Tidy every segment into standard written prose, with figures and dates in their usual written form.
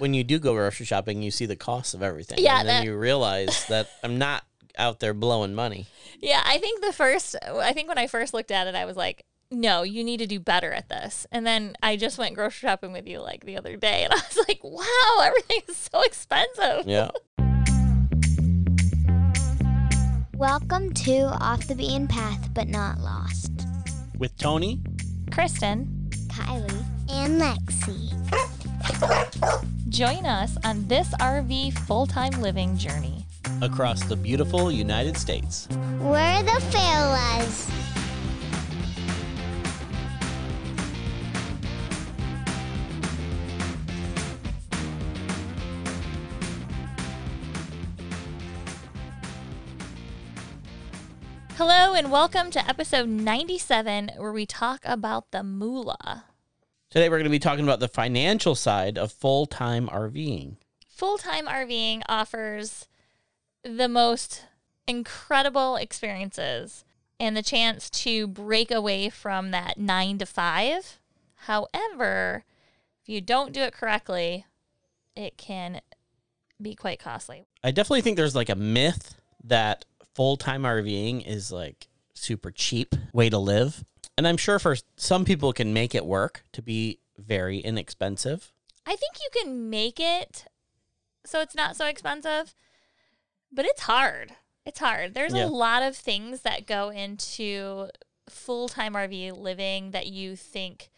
when you do go grocery shopping, you see the cost of everything. Yeah, and then you realize that I'm not out there blowing money. Yeah, I think when I first looked at it, I was like, no, you need to do better at this. And then I just went grocery shopping with you like the other day, and I was like, wow, everything is so expensive. Yeah. Welcome to Off the Beaten Path, but Not Lost. With Tony, Kristen, Kylie, and Lexi. Join us on this RV full-time living journey. Across the beautiful United States. We're the Faiolas. Hello and welcome to episode 97, where we talk about the moolah. Today we're going to be talking about the financial side of full-time RVing. Full-time RVing offers the most incredible experiences and the chance to break away from that 9-to-5. However, if you don't do it correctly, it can be quite costly. I definitely think there's like a myth that full-time RVing is like super cheap way to live. And I'm sure for some people can make it work to be very inexpensive. I think you can make it so it's not so expensive, but it's hard. It's hard. There's a lot of things that go into full-time RV living that you think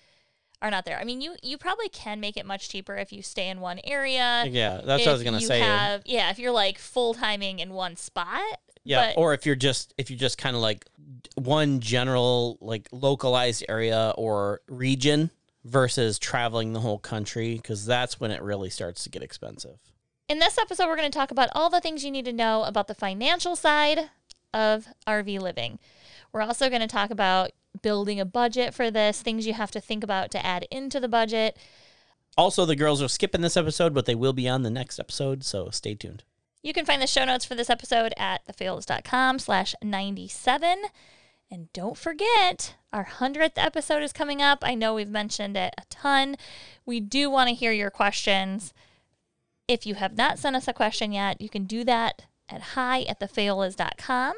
are not there. I mean, you probably can make it much cheaper if you stay in one area. Yeah, that's what I was going to say. If you're like full-timing in one spot. Yeah, but, or if you're just kind of like one general like localized area or region versus traveling the whole country, because that's when it really starts to get expensive. In this episode, we're going to talk about all the things you need to know about the financial side of RV living. We're also going to talk about building a budget for this, things you have to think about to add into the budget. Also, the girls are skipping this episode, but they will be on the next episode, so stay tuned. You can find the show notes for this episode at thefaiolas.com/97. And don't forget, our 100th episode is coming up. I know we've mentioned it a ton. We do want to hear your questions. If you have not sent us a question yet, you can do that at hi@thefaiolas.com.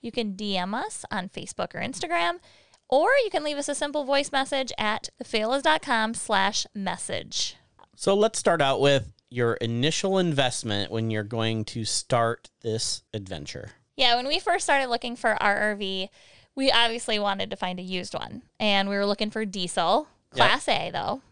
You can DM us on Facebook or Instagram, or you can leave us a simple voice message at thefaiolas.com/message. So let's start out with your initial investment when you're going to start this adventure. Yeah, when we first started looking for our RV, we obviously wanted to find a used one, and we were looking for diesel, Class A though.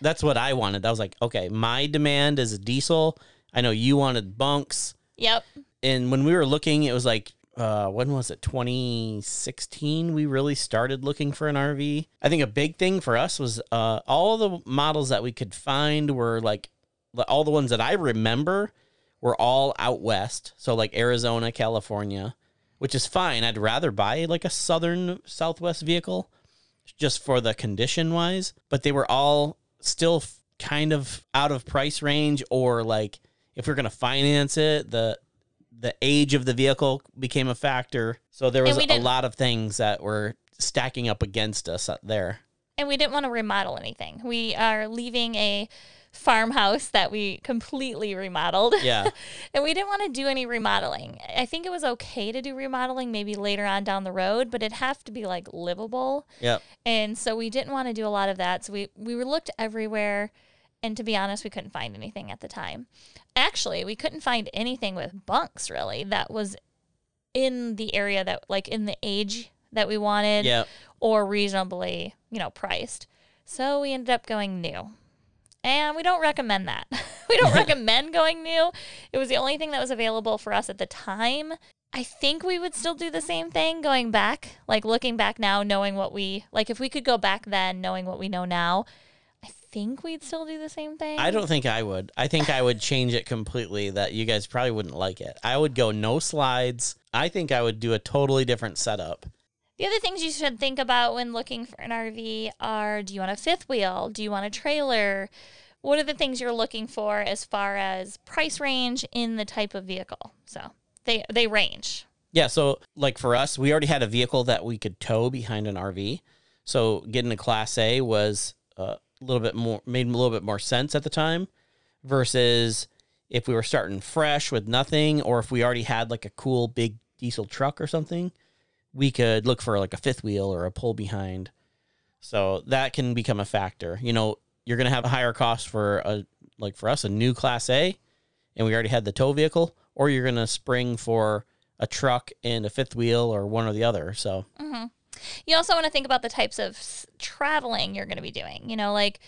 That's what I wanted. I was like, okay, my demand is a diesel. I know you wanted bunks. Yep. And when we were looking, it was like, when was it? 2016, we really started looking for an RV. I think a big thing for us was all the models that we could find were like, all the ones that I remember were all out west. So like Arizona, California, which is fine. I'd rather buy like a southern southwest vehicle just for the condition wise, but they were all still kind of out of price range, or like if we're going to finance it, the age of the vehicle became a factor. So there was a lot of things that were stacking up against us there. And we didn't want to remodel anything. We are leaving a farmhouse that we completely remodeled. Yeah. And we didn't want to do any remodeling. I think it was okay to do remodeling maybe later on down the road, but it'd have to be like livable. Yeah. And so we didn't want to do a lot of that. So we looked everywhere. And to be honest, we couldn't find anything at the time. Actually, we couldn't find anything with bunks, really, that was in the area that, like, in the age that we wanted or reasonably, priced. So we ended up going new. And we don't recommend that. We don't recommend going new. It was the only thing that was available for us at the time. I think we would still do the same thing going back, like looking back now, knowing what we, like if we could go back then, knowing what we know now, I think we'd still do the same thing. I don't think I would. I think I would change it completely that you guys probably wouldn't like it. I would go no slides. I think I would do a totally different setup. The other things you should think about when looking for an RV are, do you want a fifth wheel? Do you want a trailer? What are the things you're looking for as far as price range in the type of vehicle? So they range. Yeah, so like for us, we already had a vehicle that we could tow behind an RV. So getting a Class A was a little bit more, made a little bit more sense at the time versus if we were starting fresh with nothing, or if we already had like a cool big diesel truck or something, we could look for like a fifth wheel or a pull behind. So that can become a factor. You know, you're going to have a higher cost for a, like for us, a new Class A, and we already had the tow vehicle, or you're going to spring for a truck and a fifth wheel or one or the other. So you also want to think about the types of traveling you're going to be doing, you know, like,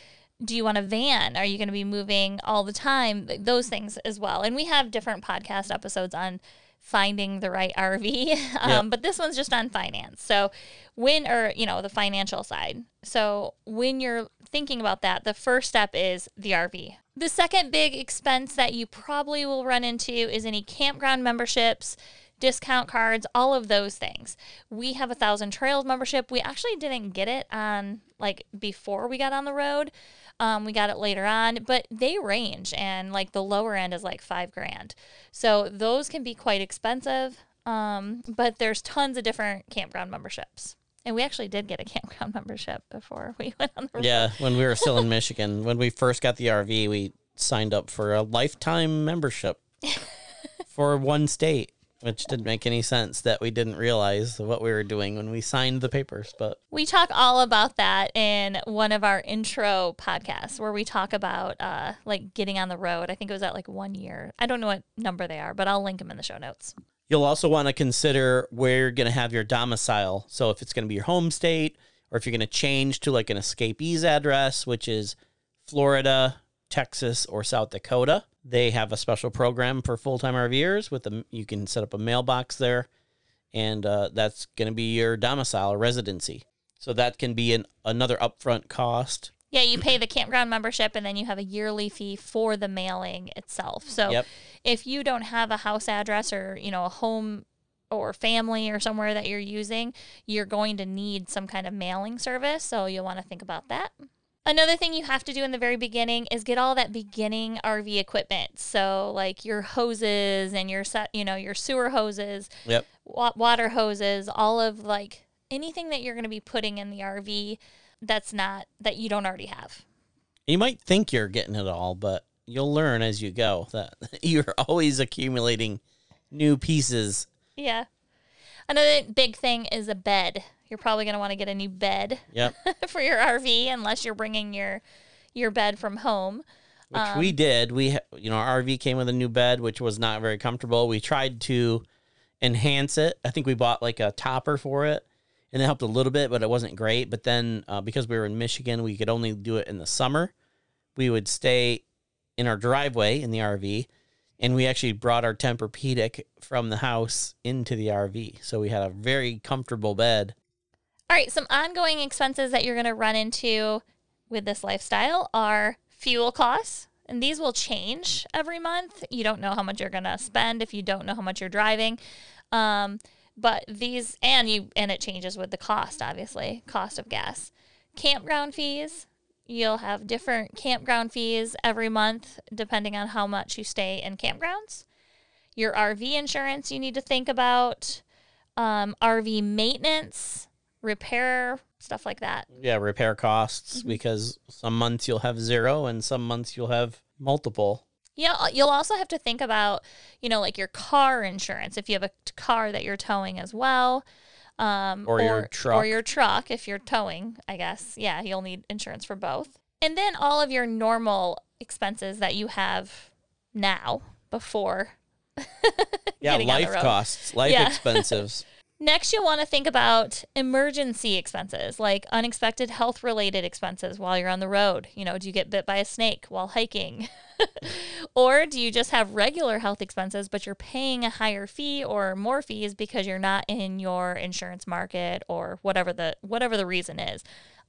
do you want a van? Are you going to be moving all the time? Those things as well. And we have different podcast episodes on finding the right RV, but this one's just on finance. So when, or, you know, the financial side. So when you're thinking about that, the first step is the RV. The second big expense that you probably will run into is any campground memberships, discount cards, all of those things. We have a Thousand Trails membership. We actually didn't get it on like before we got on the road. We got it later on, but they range, and like the lower end is like $5,000. So those can be quite expensive. But there's tons of different campground memberships. And we actually did get a campground membership before we went on the road. Yeah, when we were still in Michigan, when we first got the RV, we signed up for a lifetime membership for one state. Which didn't make any sense that we didn't realize what we were doing when we signed the papers. But we talk all about that in one of our intro podcasts where we talk about like getting on the road. I think it was at like 1 year. I don't know what number they are, but I'll link them in the show notes. You'll also want to consider where you're going to have your domicile. So if it's going to be your home state, or if you're going to change to like an escapee's address, which is Florida, Texas, or South Dakota. They have a special program for full-time RVers. With them, you can set up a mailbox there, and that's going to be your domicile or residency. So that can be another upfront cost. Yeah, you pay the campground membership, and then you have a yearly fee for the mailing itself. So if you don't have a house address or, you know, a home or family or somewhere that you're using, you're going to need some kind of mailing service, so you'll want to think about that. Another thing you have to do in the very beginning is get all that beginning RV equipment. So like your hoses and your your sewer hoses, water hoses, all of like anything that you're going to be putting in the RV that you don't already have. You might think you're getting it all, but you'll learn as you go that you're always accumulating new pieces. Yeah. Another big thing is a bed. You're probably going to want to get a new bed for your RV unless you're bringing your bed from home. Which we did. Our RV came with a new bed, which was not very comfortable. We tried to enhance it. I think we bought like a topper for it, and it helped a little bit, but it wasn't great. But then because we were in Michigan, we could only do it in the summer. We would stay in our driveway in the RV, and we actually brought our Tempur-Pedic from the house into the RV. So we had a very comfortable bed. All right, some ongoing expenses that you're going to run into with this lifestyle are fuel costs, and these will change every month. You don't know how much you're going to spend if you don't know how much you're driving, but these and it changes with the cost, obviously, cost of gas. Campground fees, you'll have different campground fees every month depending on how much you stay in campgrounds. Your RV insurance you need to think about, RV maintenance, repair, stuff like that. Yeah, repair costs, because some months you'll have zero and some months you'll have multiple. Yeah, you'll also have to think about, like your car insurance, if you have a car that you're towing as well. Or your truck. Or your truck, if you're towing, I guess. Yeah, you'll need insurance for both. And then all of your normal expenses that you have now before getting on the road. Life costs, expenses. Next, you'll want to think about emergency expenses, like unexpected health-related expenses while you're on the road. You know, do you get bit by a snake while hiking? Or do you just have regular health expenses, but you're paying a higher fee or more fees because you're not in your insurance market or whatever the reason is?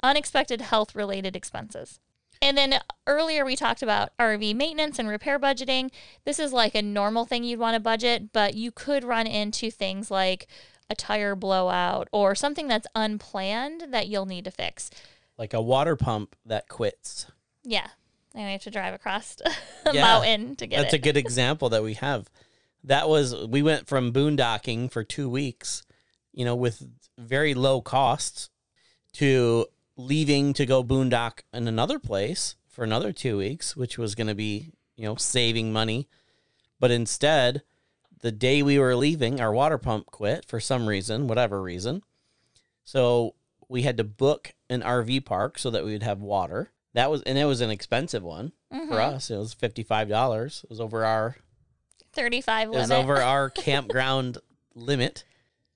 Unexpected health-related expenses. And then earlier we talked about RV maintenance and repair budgeting. This is like a normal thing you'd want to budget, but you could run into things like a tire blowout or something that's unplanned that you'll need to fix. Like a water pump that quits. Yeah. And we have to drive across a mountain to get that's it. That's a good example that we have. We went from boondocking for 2 weeks, with very low costs, to leaving to go boondock in another place for another 2 weeks, which was going to be you know, saving money. But instead, the day we were leaving, our water pump quit for some reason, whatever reason. So we had to book an RV park so that we would have water. That was, and it was an expensive one for us. It was $55. It was over our 35 limit. It was over our campground limit.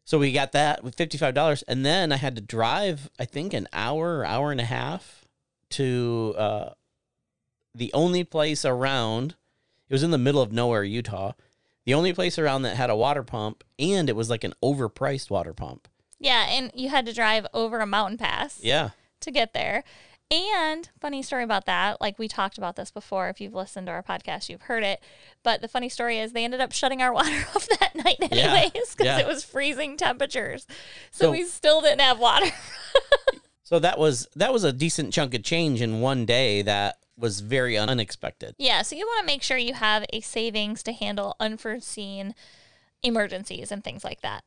So we got that with $55. And then I had to drive, I think, an hour, hour and a half to the only place around. It was in the middle of nowhere, Utah. The only place around that had a water pump, and it was like an overpriced water pump. Yeah, and you had to drive over a mountain pass to get there. And funny story about that, like we talked about this before. If you've listened to our podcast, you've heard it. But the funny story is they ended up shutting our water off that night anyways because it was freezing temperatures. So we still didn't have water. So that was a decent chunk of change in one day that was very unexpected. Yeah, so you want to make sure you have a savings to handle unforeseen emergencies and things like that.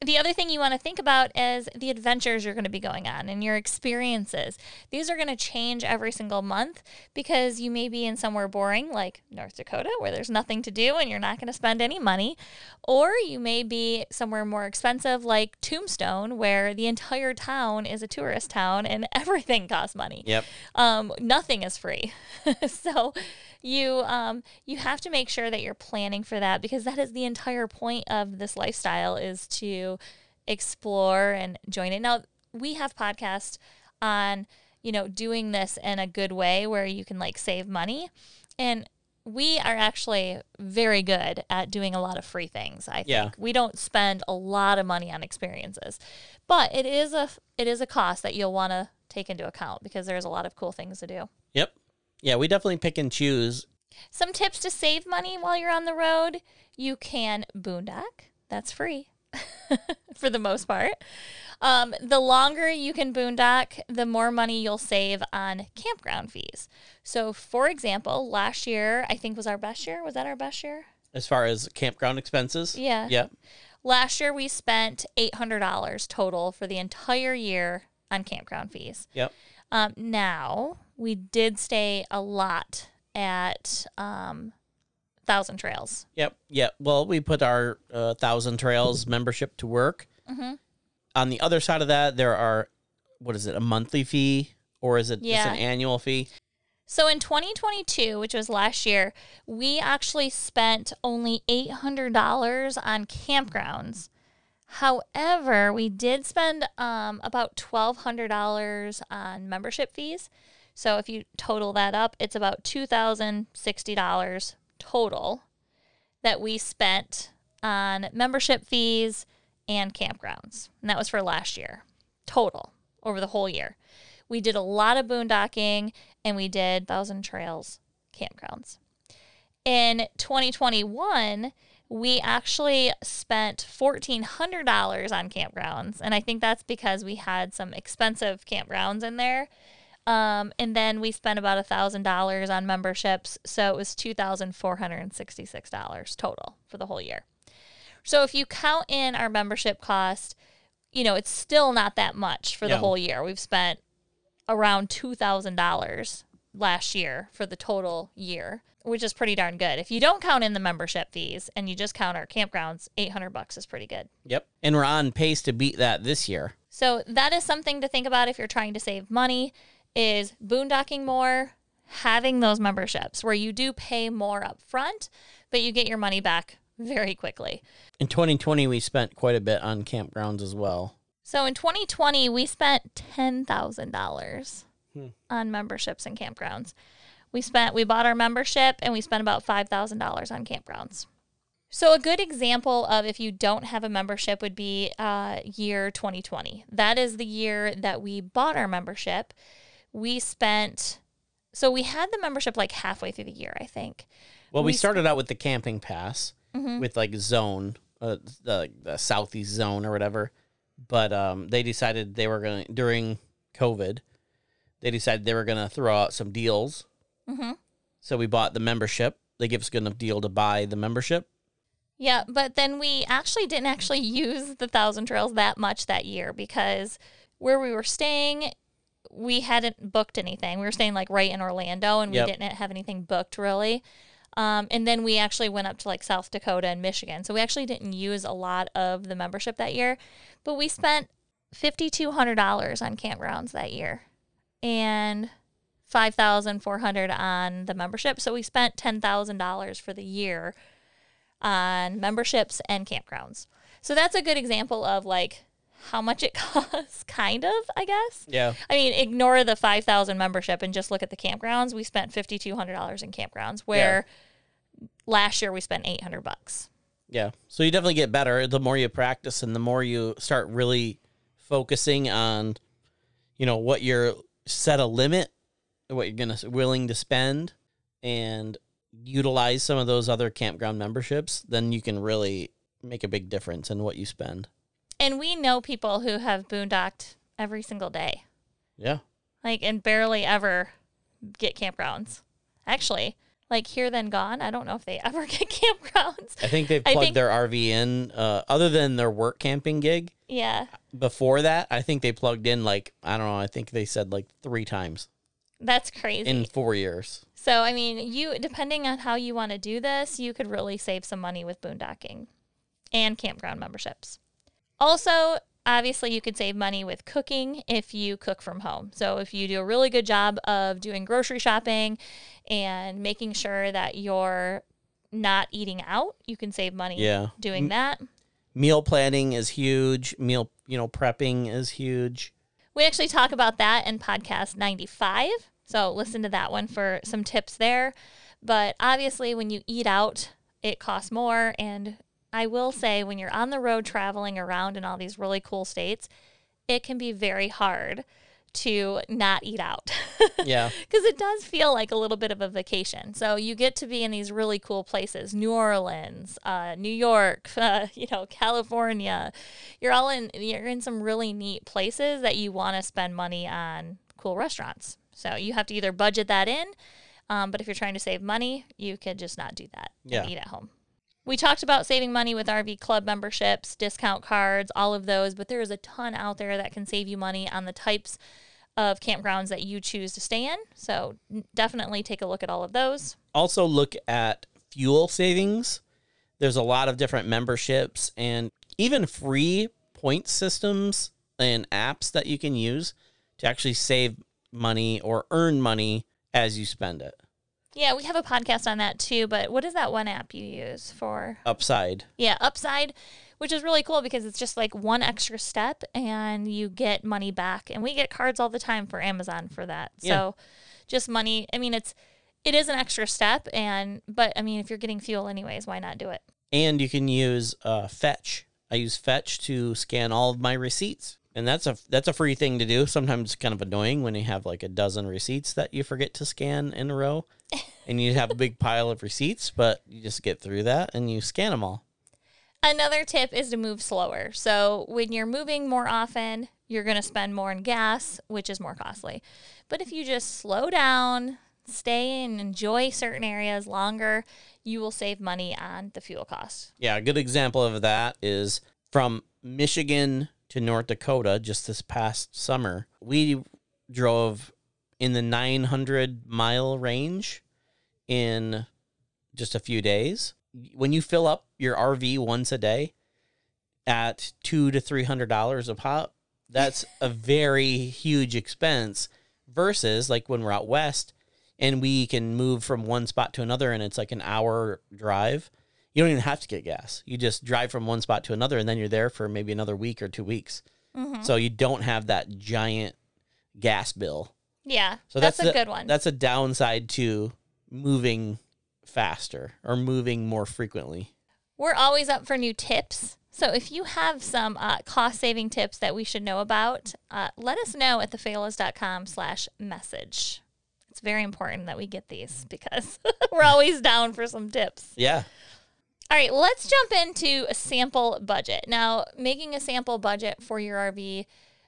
The other thing you want to think about is the adventures you're going to be going on and your experiences. These are going to change every single month because you may be in somewhere boring like North Dakota where there's nothing to do and you're not going to spend any money. Or you may be somewhere more expensive like Tombstone where the entire town is a tourist town and everything costs money. Yep. Nothing is free. So you have to make sure that you're planning for that because that is the entire point of this lifestyle is to explore and join it. Now, we have podcasts on, you know, doing this in a good way where you can like save money. And we are actually very good at doing a lot of free things, I think. Yeah. We don't spend a lot of money on experiences. But it is a cost that you'll want to take into account because there's a lot of cool things to do. Yep. Yeah, we definitely pick and choose. Some tips to save money while you're on the road. You can boondock. That's free. For the most part. The longer you can boondock, the more money you'll save on campground fees. So, for example, last year, I think was our best year. Was that our best year? As far as campground expenses? Yeah. Yeah. Last year, we spent $800 total for the entire year on campground fees. Yep. Now, we did stay a lot at... Thousand Trails. Yep. Yeah. Well, we put our Thousand Trails membership to work. Mm-hmm. On the other side of that, there are, what is it, a monthly fee or is it just an annual fee? So in 2022, which was last year, we actually spent only $800 on campgrounds. However, we did spend about $1,200 on membership fees. So if you total that up, it's about $2,060 total that we spent on membership fees and campgrounds. And that was for last year, total, over the whole year. We did a lot of boondocking, and we did Thousand Trails campgrounds. In 2021, we actually spent $1,400 on campgrounds, and I think that's because we had some expensive campgrounds in there. And then we spent about $1,000 on memberships, so it was $2,466 total for the whole year. So if you count in our membership cost, you know, it's still not that much for the whole year. We've spent around $2,000 last year for the total year, which is pretty darn good. If you don't count in the membership fees and you just count our campgrounds, $800 is pretty good. Yep. And we're on pace to beat that this year. So that is something to think about if you're trying to save money. Is boondocking more, having those memberships where you do pay more up front, but you get your money back very quickly. In 2020, we spent quite a bit on campgrounds as well. So in 2020, we spent $10,000 on memberships and campgrounds. We bought our membership and we spent about $5,000 on campgrounds. So a good example of if you don't have a membership would be year 2020. That is the year that we bought our membership. We had the membership like halfway through the year, I think. Well, we started out with the camping pass with like zone, the southeast zone or whatever. But they decided they were going to, during COVID, throw out some deals. Mm-hmm. So we bought the membership. They give us a good enough deal to buy the membership. Yeah, but then we actually didn't use the Thousand Trails that much that year because where we were staying... we hadn't booked anything. We were staying like right in Orlando, and we didn't have anything booked really. And then we actually went up to like South Dakota and Michigan. So we actually didn't use a lot of the membership that year, but we spent $5,200 on campgrounds that year and $5,400 on the membership. So we spent $10,000 for the year on memberships and campgrounds. So that's a good example of like how much it costs, kind of, I guess. Yeah. I mean, ignore the 5,000 membership and just look at the campgrounds. We spent $5,200 in campgrounds, where last year we spent $800. Yeah. So you definitely get better the more you practice and the more you start really focusing on, you know, what you're set a limit, what you're willing to spend, and utilize some of those other campground memberships. Then you can really make a big difference in what you spend. And we know people who have boondocked every single day. Yeah. Like, and barely ever get campgrounds. Actually, like Here Then Gone, I don't know if they ever get campgrounds. I think they've plugged their RV in, other than their work camping gig. Yeah. Before that, I think they plugged in like, I don't know, I think they said like 3 times. That's crazy. In 4 years. So, I mean, you, depending on how you want to do this, you could really save some money with boondocking and campground memberships. Also, obviously, you could save money with cooking if you cook from home. So if you do a really good job of doing grocery shopping and making sure that you're not eating out, you can save money doing that. Meal planning is huge. Meal, you know, prepping is huge. We actually talk about that in podcast 95. So listen to that one for some tips there. But obviously, when you eat out, it costs more. And I will say, when you're on the road traveling around in all these really cool states, it can be very hard to not eat out. Yeah. Because it does feel like a little bit of a vacation. So you get to be in these really cool places, New Orleans, New York, you know, California. You're in some really neat places that you want to spend money on cool restaurants. So you have to either budget that in, but if you're trying to save money, you could just not do that and eat at home. We talked about saving money with RV club memberships, discount cards, all of those, but there is a ton out there that can save you money on the types of campgrounds that you choose to stay in. So definitely take a look at all of those. Also look at fuel savings. There's a lot of different memberships and even free point systems and apps that you can use to actually save money or earn money as you spend it. Yeah, we have a podcast on that too, but what is that one app you use for? Upside. Yeah, Upside, which is really cool because it's just like one extra step and you get money back. And we get cards all the time for Amazon for that. Yeah. So just money. I mean, it is an extra step, but I mean, if you're getting fuel anyways, why not do it? And you can use Fetch. I use Fetch to scan all of my receipts. And that's a free thing to do. Sometimes it's kind of annoying when you have like a dozen receipts that you forget to scan in a row. And you have a big pile of receipts, but you just get through that and you scan them all. Another tip is to move slower. So when you're moving more often, you're going to spend more in gas, which is more costly. But if you just slow down, stay and enjoy certain areas longer, you will save money on the fuel costs. Yeah, a good example of that is from Michigan to North Dakota just this past summer. We drove in the 900-mile range in just a few days. When you fill up your RV once a day at $200 to $300 a pop, that's a very huge expense versus like when we're out west and we can move from one spot to another and it's like an hour drive. You don't even have to get gas. You just drive from one spot to another and then you're there for maybe another week or 2 weeks. Mm-hmm. So you don't have that giant gas bill. Yeah, so that's a good one. That's a downside to moving faster or moving more frequently. We're always up for new tips. So if you have some cost-saving tips that we should know about, let us know at thefailas.com/message. It's very important that we get these because we're always down for some tips. Yeah. All right, let's jump into a sample budget. Now, making a sample budget for your RV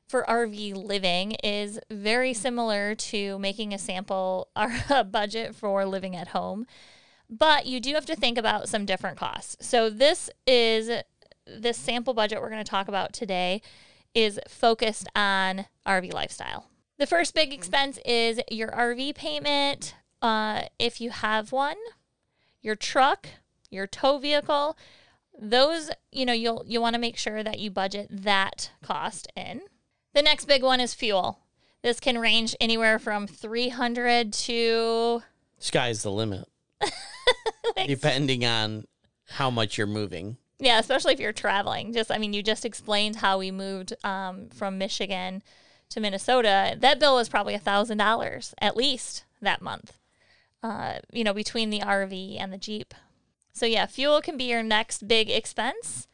for RV living is very similar to making a sample or a budget for living at home, but you do have to think about some different costs. So this sample budget we're going to talk about today is focused on RV lifestyle. The first big expense is your RV payment, if you have one, your truck, your tow vehicle. Those, you know, you want to make sure that you budget that cost in. The next big one is fuel. This can range anywhere from $300 to... Sky's the limit. Like, depending on how much you're moving. Yeah, especially if you're traveling. Just, I mean, you just explained how we moved from Michigan to Minnesota. That bill was probably $1,000 at least that month, you know, between the RV and the Jeep. So, yeah, fuel can be your next big expense.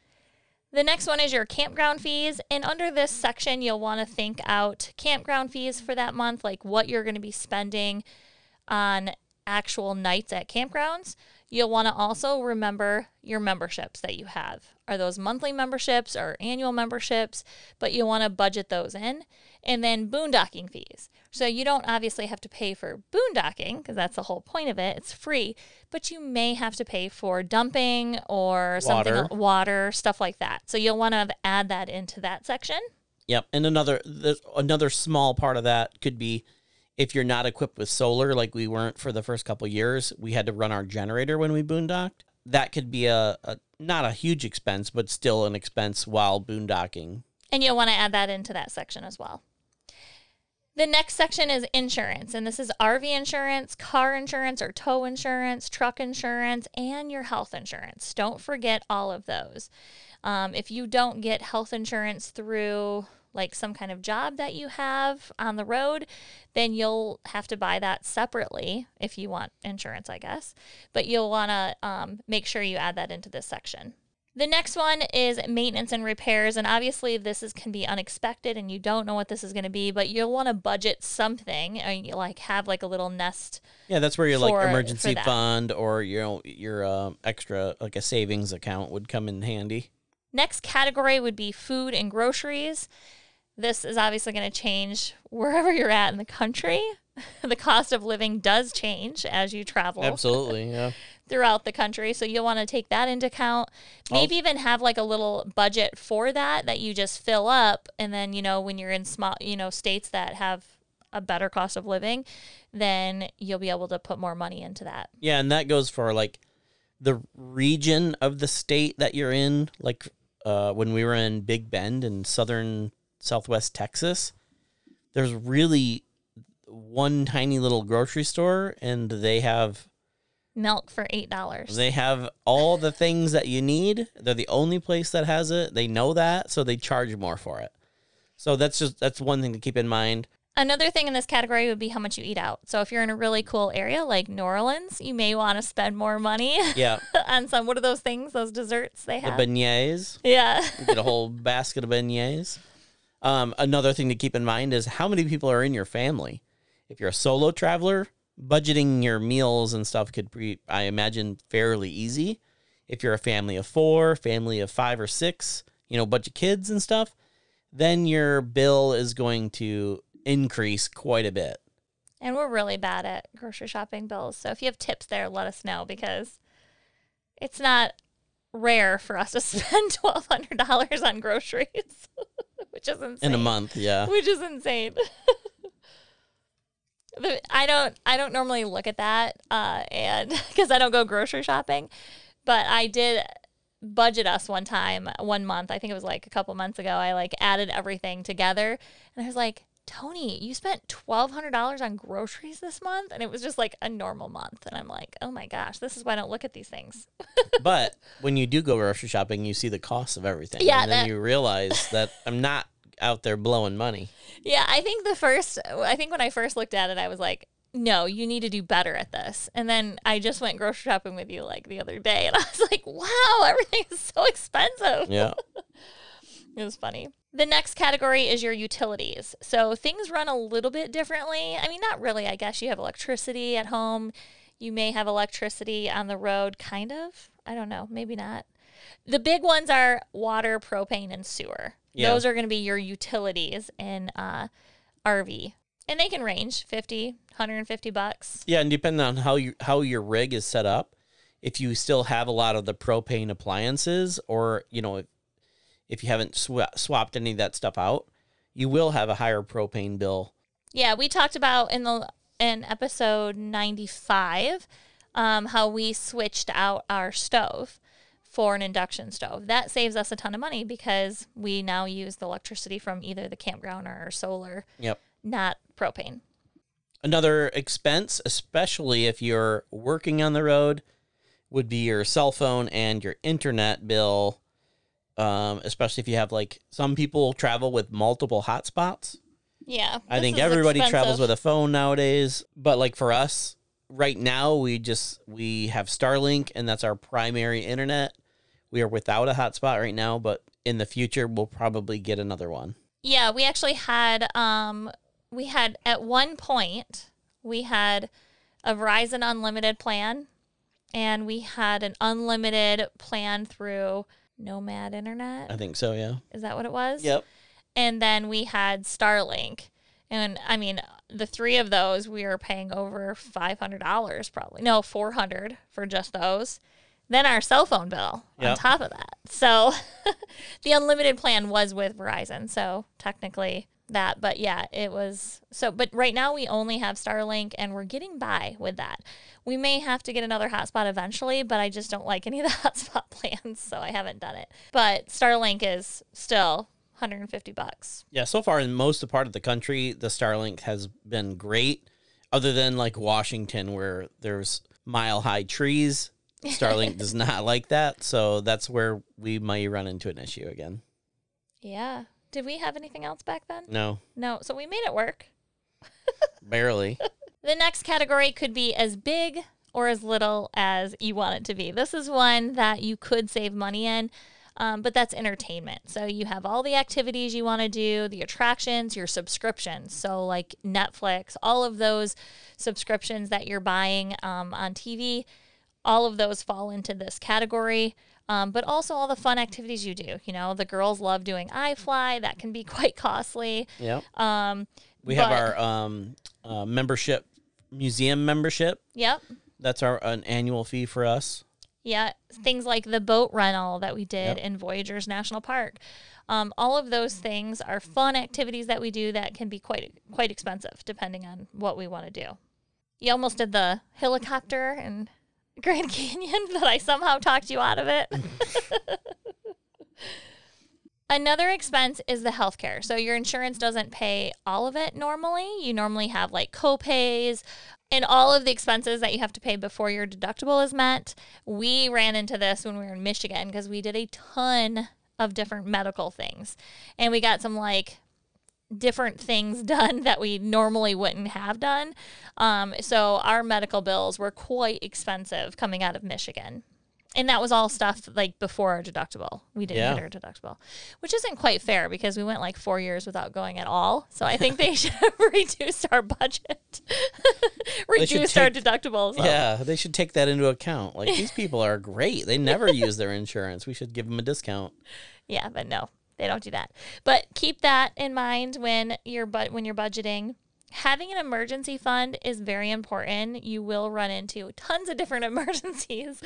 The next one is your campground fees. And under this section, you'll want to think out campground fees for that month, like what you're going to be spending on actual nights at campgrounds. You'll want to also remember your memberships that you have. Are those monthly memberships or annual memberships? But you'll want to budget those in. And then boondocking fees. So you don't obviously have to pay for boondocking because that's the whole point of it. It's free. But you may have to pay for dumping or water, stuff like that. So you'll want to add that into that section. Yep. And another small part of that could be, if you're not equipped with solar, like we weren't for the first couple of years, we had to run our generator when we boondocked. That could be a not a huge expense, but still an expense while boondocking. And you'll want to add that into that section as well. The next section is insurance, and this is RV insurance, car insurance or tow insurance, truck insurance, and your health insurance. Don't forget all of those. If you don't get health insurance through like some kind of job that you have on the road, then you'll have to buy that separately if you want insurance, I guess. But you'll want to make sure you add that into this section. The next one is maintenance and repairs. And obviously this can be unexpected and you don't know what this is going to be, but you'll want to budget something and have a little nest. Yeah, that's where your emergency fund or extra a savings account would come in handy. Next category would be food and groceries. This is obviously going to change wherever you're at in the country. The cost of living does change as you travel. Absolutely, yeah. Throughout the country. So you'll want to take that into account. Maybe even have a little budget for that you just fill up. And then, when you're in small, states that have a better cost of living, then you'll be able to put more money into that. Yeah, and that goes for the region of the state that you're in. When we were in Big Bend in southwest Texas, there's really one tiny little grocery store, and they have milk for $8. They have all the things that you need. They're the only place that has it. They know that, so they charge more for it. So that's one thing to keep in mind. Another thing in this category would be how much you eat out. So if you're in a really cool area like New Orleans, you may want to spend more money on some, what are those things, those desserts they have? The beignets. Yeah. You get a whole basket of beignets. Another thing to keep in mind is how many people are in your family. If you're a solo traveler, budgeting your meals and stuff could be, I imagine, fairly easy. If you're a family of four, family of five or six, bunch of kids and stuff, then your bill is going to increase quite a bit. And we're really bad at grocery shopping bills. So if you have tips there, let us know, because it's not rare for us to spend $1,200 on groceries, which is insane. In a month, yeah. Which is insane. But I don't normally look at that and because I don't go grocery shopping, but I did budget us one month. I think it was a couple months ago. I added everything together and I was like, Tony, you spent $1,200 on groceries this month? And it was just a normal month. And I'm like, oh my gosh, this is why I don't look at these things. But when you do go grocery shopping, you see the cost of everything. Yeah, and then you realize that I'm not out there blowing money. Yeah, I think when I first looked at it, I was like, no, you need to do better at this. And then I just went grocery shopping with you the other day. And I was like, wow, everything is so expensive. Yeah. It was funny. The next category is your utilities. So things run a little bit differently. I mean, not really. I guess you have electricity at home. You may have electricity on the road, kind of. I don't know. Maybe not. The big ones are water, propane, and sewer. Yeah. Those are going to be your utilities in RV. And they can range $50, $150. Yeah, and depending on how your rig is set up, if you still have a lot of the propane appliances or, if you haven't swapped any of that stuff out, you will have a higher propane bill. Yeah, we talked about in episode 95 how we switched out our stove for an induction stove. That saves us a ton of money because we now use the electricity from either the campground or solar, yep, not propane. Another expense, especially if you're working on the road, would be your cell phone and your internet bill, especially if you have, like, some people travel with multiple hotspots. Yeah. I think everybody travels with a phone nowadays, but, like, for us right now, we have Starlink, and that's our primary internet. We are without a hotspot right now, but in the future, we'll probably get another one. Yeah, we actually had, at one point, we had a Verizon unlimited plan, and we had an unlimited plan through Nomad Internet. I think so, yeah. Is that what it was? Yep. And then we had Starlink. And, I mean, the three of those, we were paying over $500 probably. No, $400 for just those. Then our cell phone bill, yep, on top of that. So the unlimited plan was with Verizon, so technically that. But, yeah, it was. So, but right now we only have Starlink, and we're getting by with that. We may have to get another hotspot eventually, but I just don't like any of the hotspot plans, so I haven't done it. But Starlink is still $150. Yeah, so far in most of the part of the country, the Starlink has been great, other than like Washington where there's mile-high trees. Starlink does not like that, so that's where we might run into an issue again. Yeah. Did we have anything else back then? No. No, so we made it work. Barely. The next category could be as big or as little as you want it to be. This is one that you could save money in. But that's entertainment. So you have all the activities you want to do, the attractions, your subscriptions. So like Netflix, all of those subscriptions that you're buying on TV, all of those fall into this category. But also all the fun activities you do. You know, the girls love doing iFly. That can be quite costly. Yeah. We have our museum membership. Yep. That's an annual fee for us. Yeah, things like the boat rental that we did, yep, in Voyageurs National Park. All of those things are fun activities that we do that can be quite expensive, depending on what we want to do. You almost did the helicopter in Grand Canyon, but I somehow talked you out of it. Another expense is the healthcare. So your insurance doesn't pay all of it normally. You normally have like co-pays and all of the expenses that you have to pay before your deductible is met. We ran into this when we were in Michigan because we did a ton of different medical things. And we got some like different things done that we normally wouldn't have done. So our medical bills were quite expensive coming out of Michigan. And that was all stuff like before our deductible. We didn't, yeah, hit our deductible, which isn't quite fair because we went like 4 years without going at all. So I think they should have reduced our budget, reduced our deductibles. Yeah, they should take that into account. Like, these people are great. They never use their insurance. We should give them a discount. Yeah, but no, they don't do that. But keep that in mind when you're budgeting. Having an emergency fund is very important. You will run into tons of different emergencies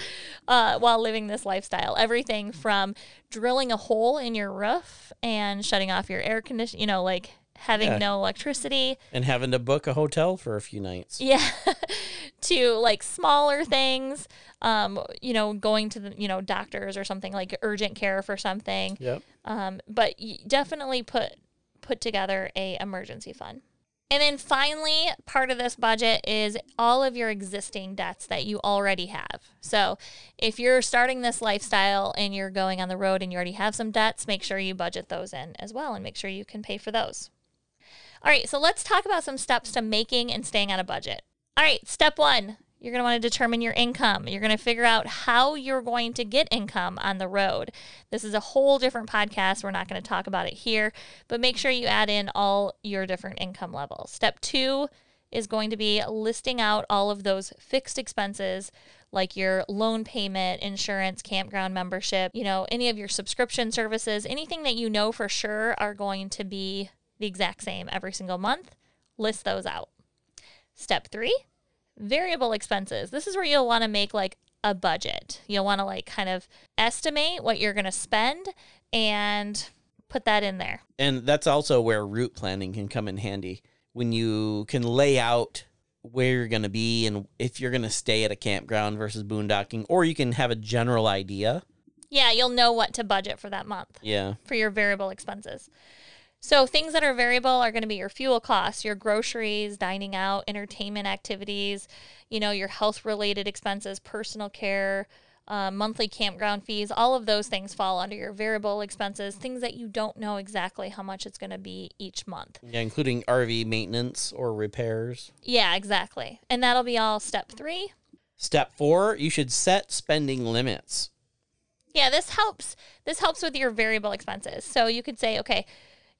while living this lifestyle. Everything from drilling a hole in your roof and shutting off your air conditioning, you know, like having, yeah, no electricity. And having to book a hotel for a few nights. Yeah. To like smaller things, you know, going to the, you know, doctors or something, like urgent care for something. Yep. But you definitely put together a emergency fund. And then finally, part of this budget is all of your existing debts that you already have. So if you're starting this lifestyle and you're going on the road and you already have some debts, make sure you budget those in as well and make sure you can pay for those. All right, so let's talk about some steps to making and staying on a budget. All right, step one, you're going to want to determine your income. You're going to figure out how you're going to get income on the road. This is a whole different podcast. We're not going to talk about it here, but make sure you add in all your different income levels. Step two is going to be listing out all of those fixed expenses like your loan payment, insurance, campground membership, you know, any of your subscription services, anything that you know for sure are going to be the exact same every single month. List those out. Step three. Variable expenses. This is where you'll want to make like a budget. You'll want to like kind of estimate what you're going to spend and put that in there. And that's also where route planning can come in handy. when you can lay out where you're going to be and if you're going to stay at a campground versus boondocking, or you can have a general idea. Yeah, you'll know what to budget for that month. Yeah. For your variable expenses. So things that are variable are going to be your fuel costs, your groceries, dining out, entertainment activities, you know, your health-related expenses, personal care, monthly campground fees. All of those things fall under your variable expenses, things that you don't know exactly how much it's going to be each month. Yeah, including RV maintenance or repairs. Yeah, exactly. And that'll be all step 3. Step 4, you should set spending limits. Yeah, this helps with your variable expenses. So you could say, okay,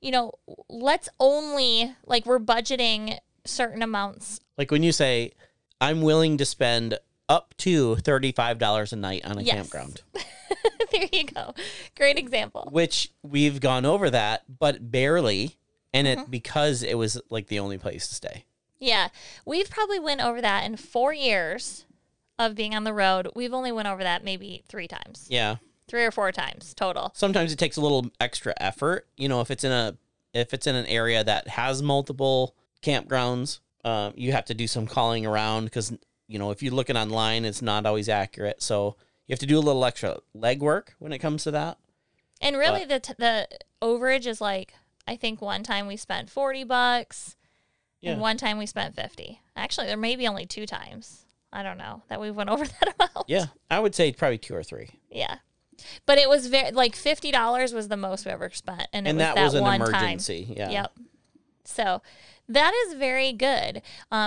you know, let's only, like, we're budgeting certain amounts. Like when you say, I'm willing to spend up to $35 a night on a campground. There you go. Great example. Which we've gone over that, but barely. And it because it was like the only place to stay. Yeah. We've probably went over that in 4 years of being on the road. We've only went over that maybe 3 times. Yeah. 3 or 4 times total. Sometimes it takes a little extra effort, you know, if it's in an area that has multiple campgrounds, you have to do some calling around because, you know, if you're looking online, it's not always accurate. So you have to do a little extra legwork when it comes to that. And really, but the overage is like, I think one time we spent $40, yeah, and one time we spent $50. Actually, there may be only 2 times, I don't know, that we went over that amount. Yeah, I would say probably 2 or 3. Yeah. But it was very, like, $50 was the most we ever spent. And it was that was an one emergency. Time. Yeah. Yep. So that is very good.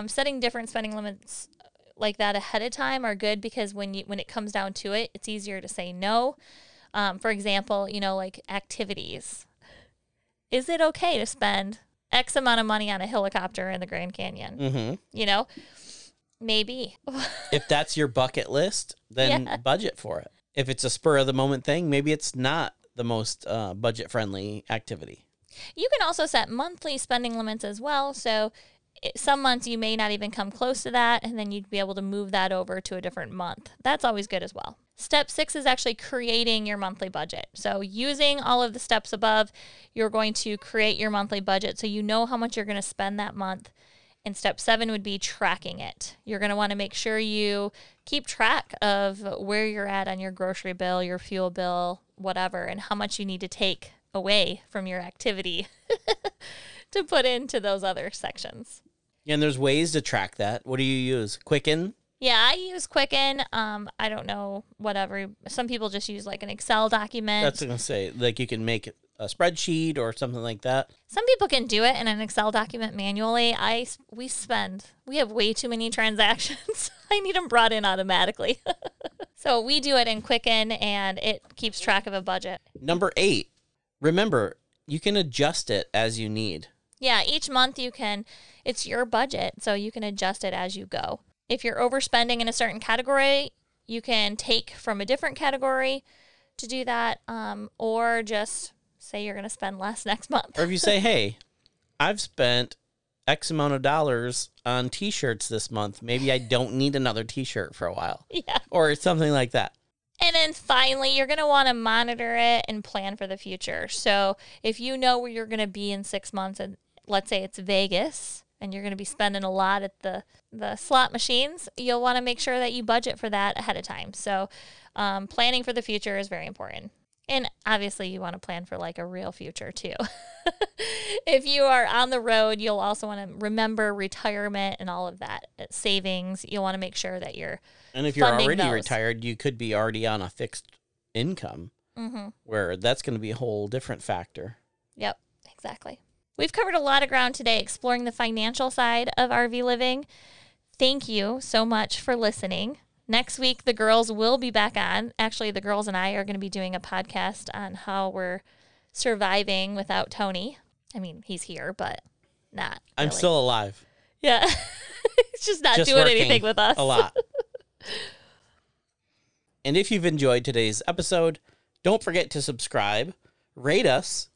Setting different spending limits like that ahead of time are good because when it comes down to it, it's easier to say no. For example, you know, like activities. Is it okay to spend X amount of money on a helicopter in the Grand Canyon? Mm-hmm. You know, maybe. If that's your bucket list, then budget for it. If it's a spur-of-the-moment thing, maybe it's not the most budget-friendly activity. You can also set monthly spending limits as well. So some months you may not even come close to that, and then you'd be able to move that over to a different month. That's always good as well. Step 6 is actually creating your monthly budget. So using all of the steps above, you're going to create your monthly budget so you know how much you're going to spend that month. And step 7 would be tracking it. You're going to want to make sure you keep track of where you're at on your grocery bill, your fuel bill, whatever, and how much you need to take away from your activity to put into those other sections. Yeah, and there's ways to track that. What do you use? Quicken? Yeah, I use Quicken. I don't know, whatever. Some people just use like an Excel document. That's what I'm going to say. Like you can make a spreadsheet or something like that. Some people can do it in an Excel document manually. We have way too many transactions. I need them brought in automatically. So we do it in Quicken and it keeps track of a budget. Number 8, remember, you can adjust it as you need. Yeah, each month it's your budget, so you can adjust it as you go. If you're overspending in a certain category, you can take from a different category to do that, or just say you're going to spend less next month. Or if you say, hey, I've spent X amount of dollars on T-shirts this month. Maybe I don't need another T-shirt for a while. Yeah. Or something like that. And then finally, you're going to want to monitor it and plan for the future. So if you know where you're going to be in 6 months, and let's say it's Vegas, and you're going to be spending a lot at the slot machines, you'll want to make sure that you budget for that ahead of time. So planning for the future is very important. And obviously you want to plan for like a real future too. If you are on the road, you'll also want to remember retirement and all of that. Savings, you'll want to make sure that you're And if you're already retired, you could be already on a fixed income, where that's going to be a whole different factor. Yep, exactly. We've covered a lot of ground today exploring the financial side of RV living. Thank you so much for listening. Next week, the girls will be back on. Actually, the girls and I are going to be doing a podcast on how we're surviving without Tony. I mean, he's here, but not really. I'm still alive. Yeah. He's just not doing anything with us. A lot. And if you've enjoyed today's episode, don't forget to subscribe, rate us,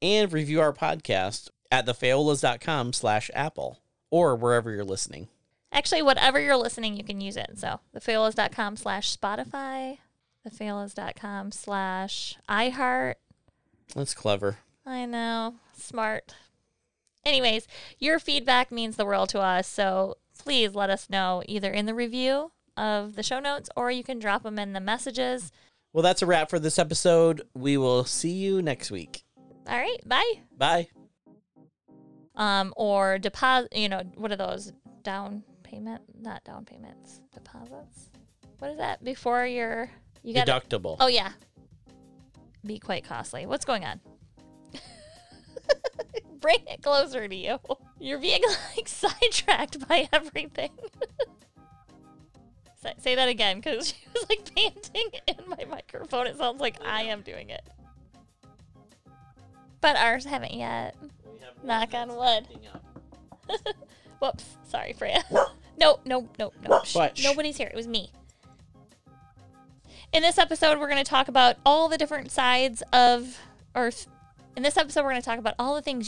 and review our podcast at thefaiolas.com/Apple or wherever you're listening. Actually, whatever you're listening, you can use it. So, thefaiolas.com/Spotify, thefaiolas.com/iHeart. That's clever. I know. Smart. Anyways, your feedback means the world to us, so please let us know either in the review of the show notes or you can drop them in the messages. Well, that's a wrap for this episode. We will see you next week. All right. Bye. Bye. Or deposit, you know, what are those? Down payment? Not down payments. Deposits? What is that? Before your... You got deductible. Oh, yeah. Be quite costly. What's going on? Bring it closer to you. You're being, like, sidetracked by everything. Say that again, because she was, like, panting in my microphone. It sounds like I am doing it. But ours haven't yet. Knock on wood. Whoops. Sorry, Freya. No. Nobody's here. It was me. In this episode, we're going to talk about all the things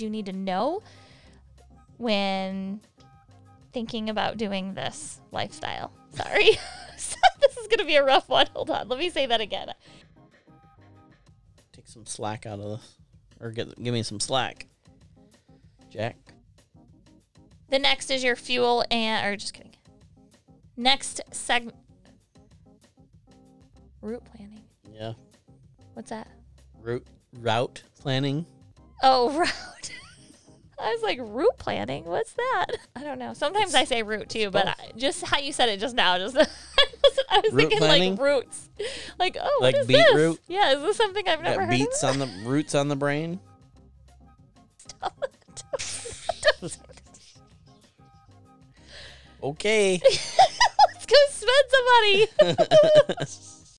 you need to know when thinking about doing this lifestyle. Sorry. This is going to be a rough one. Hold on. Let me say that again. Take some slack out of this. Or give me some slack, Jack. The next is your fuel and... Or just kidding. Next segment. Route planning. Yeah. What's that? Route planning. Oh, route. I was like, route planning? What's that? I don't know. Sometimes I say route too, but just how you said it just now. I was thinking planning? Like roots. Like, oh, like what is this? Root? Yeah, is this something I've never heard of? Beets on the roots on the brain. Stop it. Okay. Let's go spend some money.